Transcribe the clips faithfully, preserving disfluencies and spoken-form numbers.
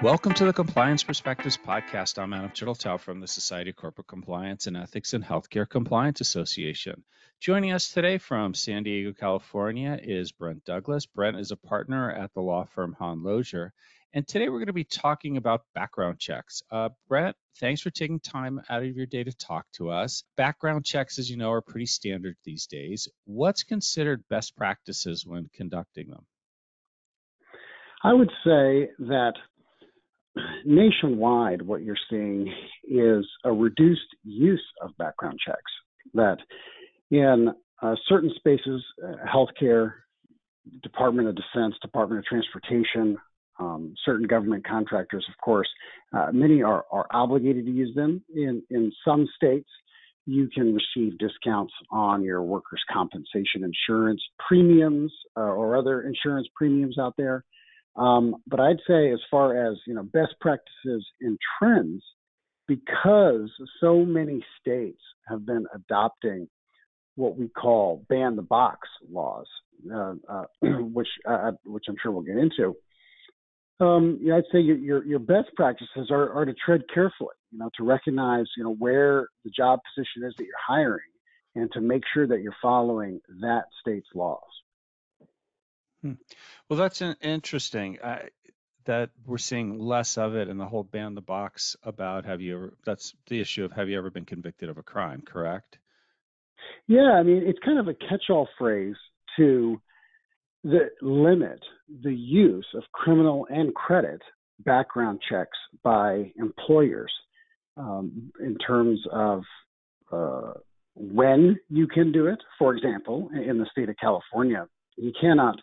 Welcome to the Compliance Perspectives Podcast. I'm Adam Turteltaub from the Society of Corporate Compliance and Ethics and Healthcare Compliance Association. Joining us today from San Diego, California is Brent Douglas. Brent is a partner at the law firm Hahn Loesser, and today we're going to be talking about background checks. Uh, Brent, thanks for taking time out of your day to talk to us. Background checks, as you know, are pretty standard these days. What's considered best practices when conducting them? I would say that nationwide, what you're seeing is a reduced use of background checks, that in uh, certain spaces, uh, healthcare, Department of Defense, Department of Transportation, um, certain government contractors, of course, uh, many are, are obligated to use them. In, in some states, you can receive discounts on your workers' compensation insurance premiums uh, or other insurance premiums out there. Um, but I'd say as far as, you know, best practices and trends, because so many states have been adopting what we call ban the box laws, uh, uh, which uh, which I'm sure we'll get into. Um, you know, I'd say your, your your best practices are are to tread carefully, you know, to recognize, you know, where the job position is that you're hiring, and to make sure that you're following that state's laws. Hmm. Well, that's an interesting uh, that we're seeing less of it, and the whole ban the box about have you ever, that's the issue of have you ever been convicted of a crime, correct? Yeah, I mean, it's kind of a catch-all phrase to the, limit the use of criminal and credit background checks by employers um, in terms of uh, when you can do it. For example, in the state of California, you cannot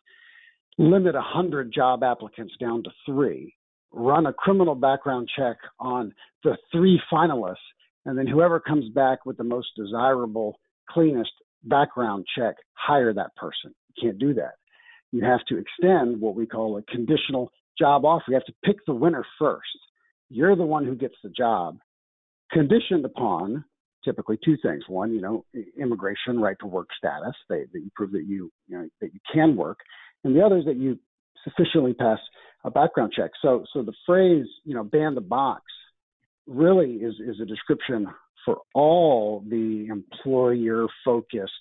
limit one hundred job applicants down to three, run a criminal background check on the three finalists, and then whoever comes back with the most desirable, cleanest background check, hire that person. You can't do that. You have to extend what we call a conditional job offer. You have to pick the winner first. You're the one who gets the job, conditioned upon typically two things. One, you know, immigration, right to work status, they, that you prove that you, you know, that you can work. And the other is that you sufficiently pass a background check. So so the phrase, you know, ban the box really is, is a description for all the employer-focused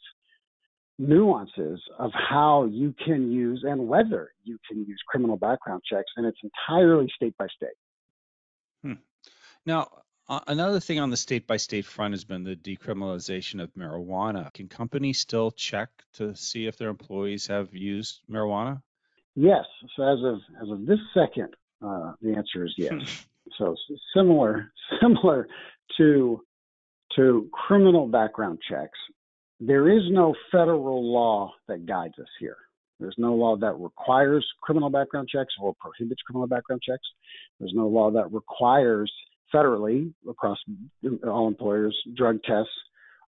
nuances of how you can use and whether you can use criminal background checks, and it's entirely state by state. Hmm. Now, uh, another thing on the state-by-state front has been the decriminalization of marijuana. Can companies still check to see if their employees have used marijuana? Yes. So as of as of this second, uh, the answer is yes. So similar similar to to criminal background checks, there is no federal law that guides us here. There's no law that requires criminal background checks or prohibits criminal background checks. There's no law that requires federally across all employers drug tests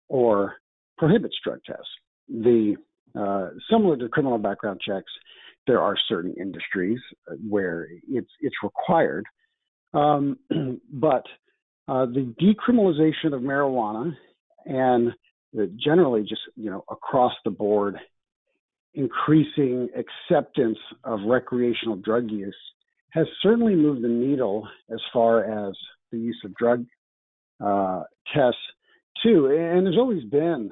or prohibits drug tests. The uh, similar to criminal background checks, there are certain industries where it's it's required. Um, but uh, the decriminalization of marijuana and the generally just, you know, across the board increasing acceptance of recreational drug use has certainly moved the needle as far as the use of drug uh, tests too. And there's always been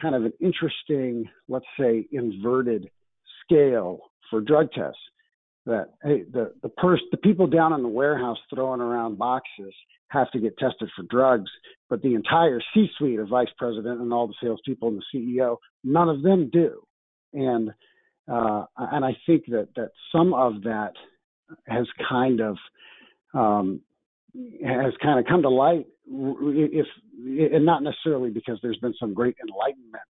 kind of an interesting, let's say, inverted scale for drug tests that, hey, the the, pers- the people down in the warehouse throwing around boxes have to get tested for drugs, but the entire C-suite of vice president and all the salespeople and the C E O, none of them do. And uh, and I think that, that some of that has kind of um, has kind of come to light, if and not necessarily because there's been some great enlightenment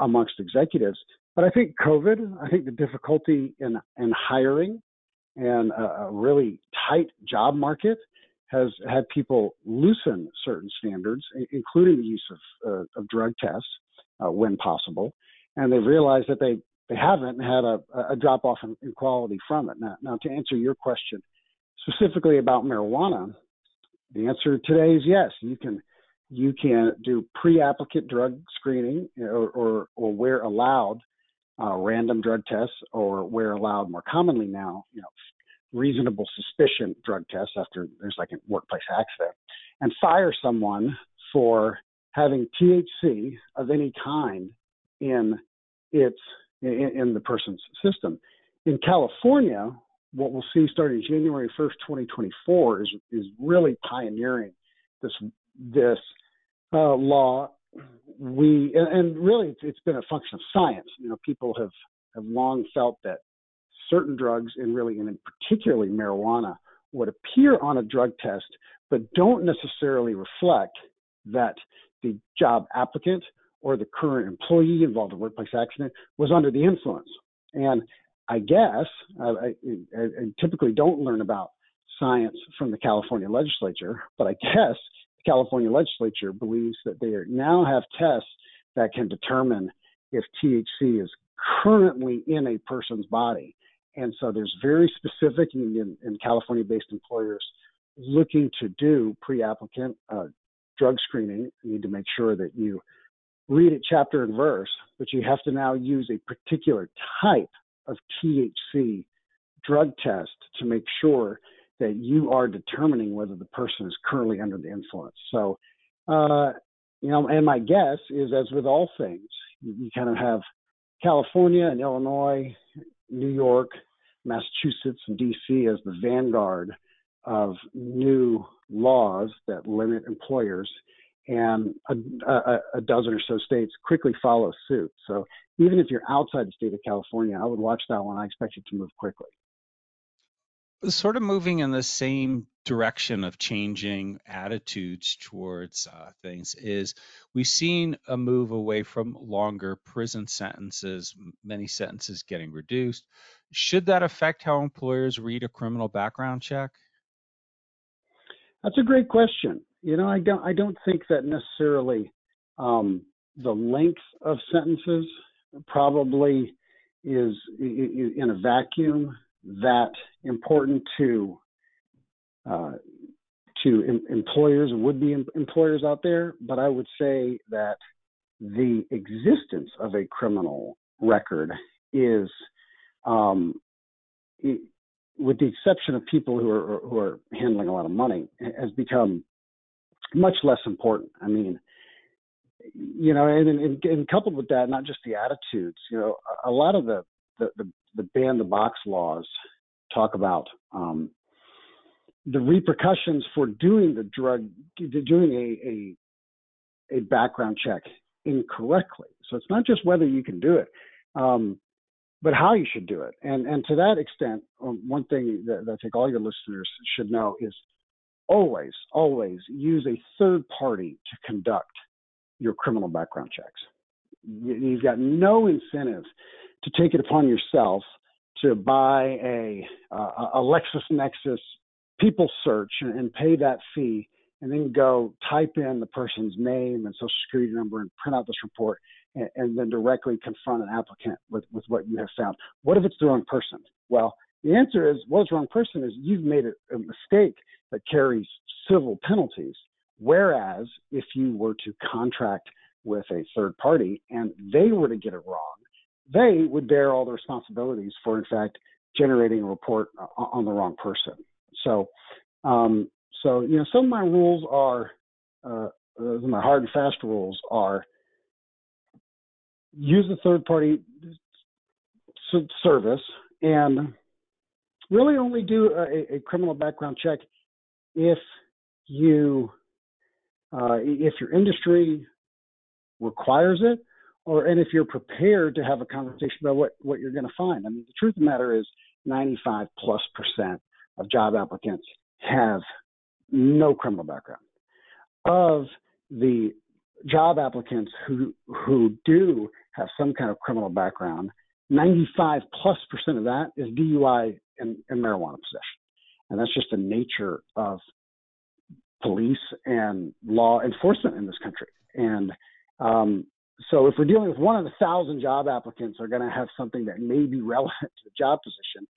amongst executives, but I think COVID, I think the difficulty in in hiring and a really tight job market has had people loosen certain standards, including the use of uh, of drug tests uh, when possible, and they've realized that they they haven't had a, a drop off in, in quality from it. Now, now to answer your question specifically about marijuana, the answer today is yes. You can you can do pre-applicant drug screening, or or, or where allowed, uh, random drug tests, or where allowed more commonly now, you know, reasonable suspicion drug test after there's like a workplace accident, and fire someone for having T H C of any kind in its in, in the person's system. In California, what we'll see starting January first, twenty twenty-four is is really pioneering this this uh, law. We and, and really it's been a function of science. You know, people have, have long felt that certain drugs, and really and in particularly marijuana, would appear on a drug test, but don't necessarily reflect that the job applicant or the current employee involved in a workplace accident was under the influence. And I guess I, I, I typically don't learn about science from the California legislature, but I guess the California legislature believes that they now have tests that can determine if T H C is currently in a person's body. And so there's very specific and, and California-based employers looking to do pre-applicant uh, drug screening. You need to make sure that you read it chapter and verse, but you have to now use a particular type of T H C drug test to make sure that you are determining whether the person is currently under the influence. So, uh, you know, and my guess is, as with all things, you, you kind of have California and Illinois, New York, Massachusetts, and D C as the vanguard of new laws that limit employers, and a, a, a dozen or so states quickly follow suit. So even if you're outside the state of California, I would watch that one. I expect it to move quickly. Sort of moving in the same direction of changing attitudes towards uh, things is we've seen a move away from longer prison sentences, many sentences getting reduced. Should that affect how employers read a criminal background check? That's a great question. You know, I don't I don't think that necessarily um, the length of sentences probably is in a vacuum that important to uh, to em- employers and would-be em- employers out there. But I would say that the existence of a criminal record is, um, it, with the exception of people who are who are handling a lot of money, has become much less important. I mean, you know, and, and, and coupled with that, not just the attitudes, you know, a, a lot of the, the, the, the ban the box laws talk about um, the repercussions for doing the drug, doing a, a, a background check incorrectly. So it's not just whether you can do it, um, but how you should do it. And, and to that extent, um, one thing that, that I think all your listeners should know is, Always, always use a third party to conduct your criminal background checks. You've got no incentive to take it upon yourself to buy a, uh, a LexisNexis people search and, and pay that fee and then go type in the person's name and social security number and print out this report and, and then directly confront an applicant with, with what you have found. What if it's the wrong person? Well, the answer is, well, it's the wrong person is you've made a mistake that carries civil penalties. Whereas if you were to contract with a third party and they were to get it wrong, they would bear all the responsibilities for, in fact, generating a report on the wrong person. So, um, so you know, some of my rules are, uh, my hard and fast rules are use a third party service and really only do a, a criminal background check if you, uh, if your industry requires it, or and if you're prepared to have a conversation about what, what you're going to find. I mean, the truth of the matter is ninety-five plus percent of job applicants have no criminal background. Of the job applicants who who do have some kind of criminal background, ninety-five plus percent of that is D U I and, and marijuana possession. And that's just the nature of police and law enforcement in this country. And um, so if we're dealing with one in a thousand job applicants are going to have something that may be relevant to the job position,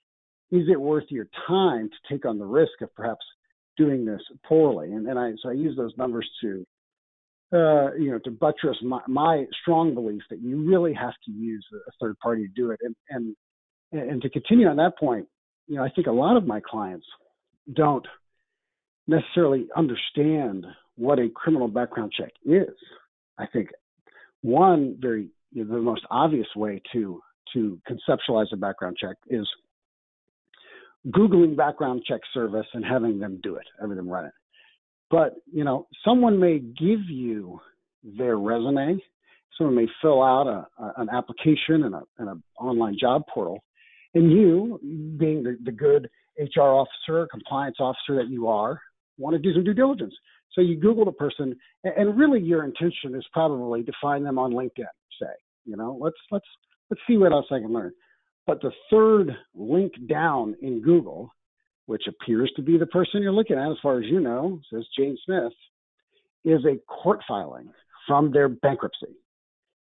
is it worth your time to take on the risk of perhaps doing this poorly? And, and I, so I use those numbers to, uh, you know, to buttress my, my strong belief that you really have to use a third party to do it. And, and, and to continue on that point, you know, I think a lot of my clients don't necessarily understand what a criminal background check is. I think one very, you know, the most obvious way to to conceptualize a background check is Googling background check service and having them do it, having them run it. But, you know, someone may give you their resume. Someone may fill out a, a, an application and an online job portal. And you, being the, the good H R officer, compliance officer that you are, want to do some due diligence. So you Google the person, and, and really your intention is probably to find them on LinkedIn, say, you know, let's let's let's see what else I can learn. But the third link down in Google, which appears to be the person you're looking at, as far as you know, says Jane Smith, is a court filing from their bankruptcy,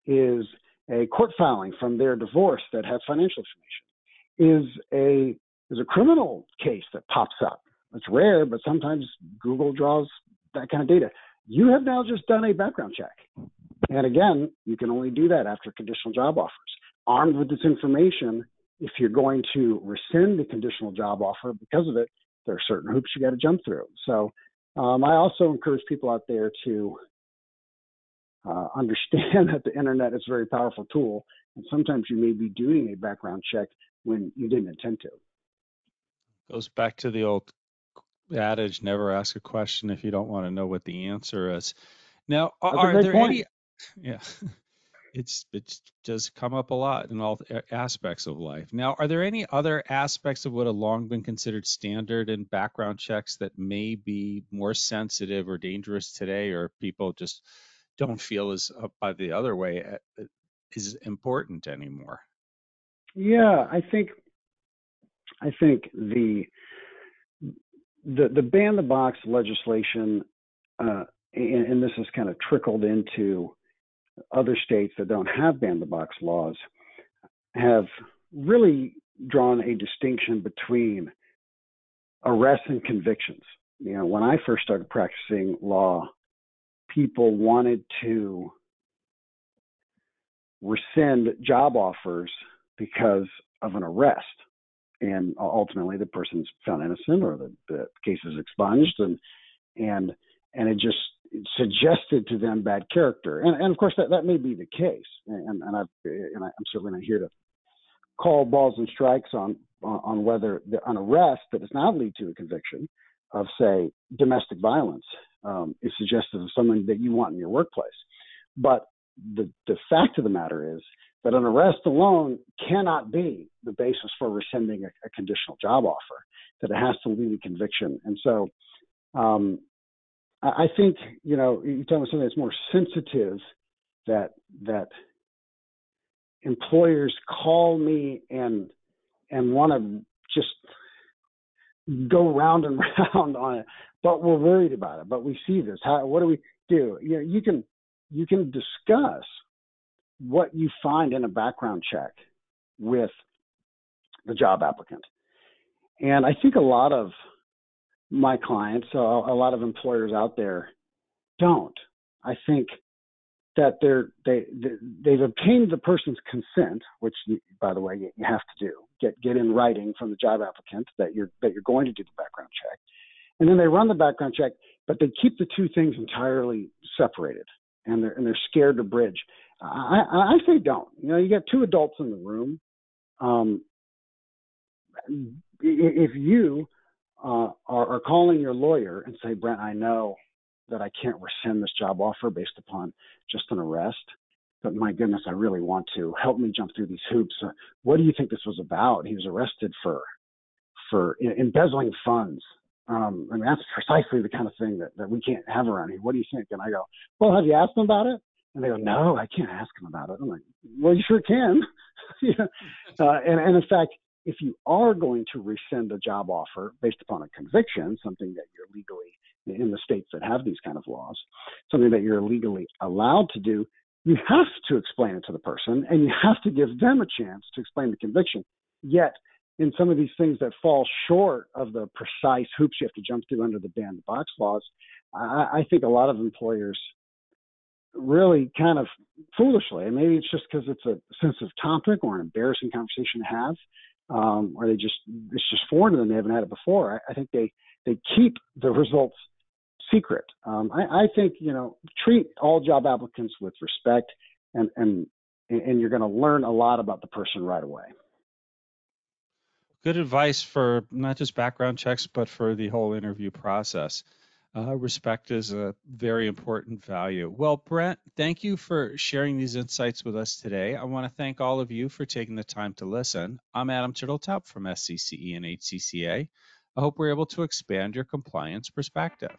is a court filing from their divorce that has financial information, is a is a criminal case that pops up. It's rare, but sometimes Google draws that kind of data. You have now just done a background check. And again, you can only do that after conditional job offers. Armed with this information, if you're going to rescind the conditional job offer because of it, there are certain hoops you got to jump through. So um, I also encourage people out there to uh, understand that the internet is a very powerful tool, and sometimes you may be doing a background check when you didn't intend to. Goes back to the old adage, never ask a question if you don't want to know what the answer is. Now, That's are there point. any... Yeah. It's it does come up a lot in all aspects of life. Now, are there any other aspects of what have long been considered standard in background checks that may be more sensitive or dangerous today, or people just don't feel as uh, by the other way is important anymore? Yeah, I think I think the the the ban the box legislation, uh, and, and this has kind of trickled into other states that don't have ban-the-box laws, have really drawn a distinction between arrests and convictions. You know, when I first started practicing law, people wanted to rescind job offers because of an arrest. And ultimately the person's found innocent, or the, the case is expunged, and and and it just suggested to them bad character. And, and of course, that, that may be the case. And, and, I've, and I'm certainly not here to call balls and strikes on, on whether an arrest that does not lead to a conviction of, say, domestic violence um, is suggestive of someone that you want in your workplace. But the, the fact of the matter is that an arrest alone cannot be the basis for rescinding a, a conditional job offer, that it has to lead to conviction. And so, um, I think, you know, you're talking about something that's more sensitive, that that employers call me and and want to just go round and round on it, but we're worried about it. But we see this. How? What do we do? You know, you can you can discuss what you find in a background check with the job applicant, and I think a lot of my clients, so a lot of employers out there don't. I think that they're, they, they've obtained the person's consent, which, by the way, you have to do, get get in writing from the job applicant that you're, that you're going to do the background check. And then they run the background check, but they keep the two things entirely separated, and they're, and they're scared to bridge. I, I say don't. You know, you got two adults in the room. Um, if you... Uh, are, are calling your lawyer and say, Brent, I know that I can't rescind this job offer based upon just an arrest, but my goodness, I really want to. Help me jump through these hoops. Uh, what do you think this was about? He was arrested for for embezzling funds. Um, I mean, that's precisely the kind of thing that, that we can't have around here. What do you think? And I go, well, have you asked him about it? And they go, no, I can't ask him about it. I'm like, well, you sure can. yeah. uh, and, and in fact, if you are going to rescind a job offer based upon a conviction, something that you're legally, in the states that have these kind of laws, something that you're legally allowed to do, you have to explain it to the person, and you have to give them a chance to explain the conviction. Yet, in some of these things that fall short of the precise hoops you have to jump through under the ban the box laws, I, I think a lot of employers really kind of foolishly, and maybe it's just because it's a sensitive topic or an embarrassing conversation to have, um, or they just it's just foreign to them. They haven't had it before. I, I think they they keep the results secret. Um, I, I think you know treat all job applicants with respect, and and and you're going to learn a lot about the person right away. Good advice for not just background checks, but for the whole interview process. Uh, respect is a very important value. Well, Brent, thank you for sharing these insights with us today. I want to thank all of you for taking the time to listen. I'm Adam Turteltaub from S C C E and H C C A. I hope we're able to expand your compliance perspective.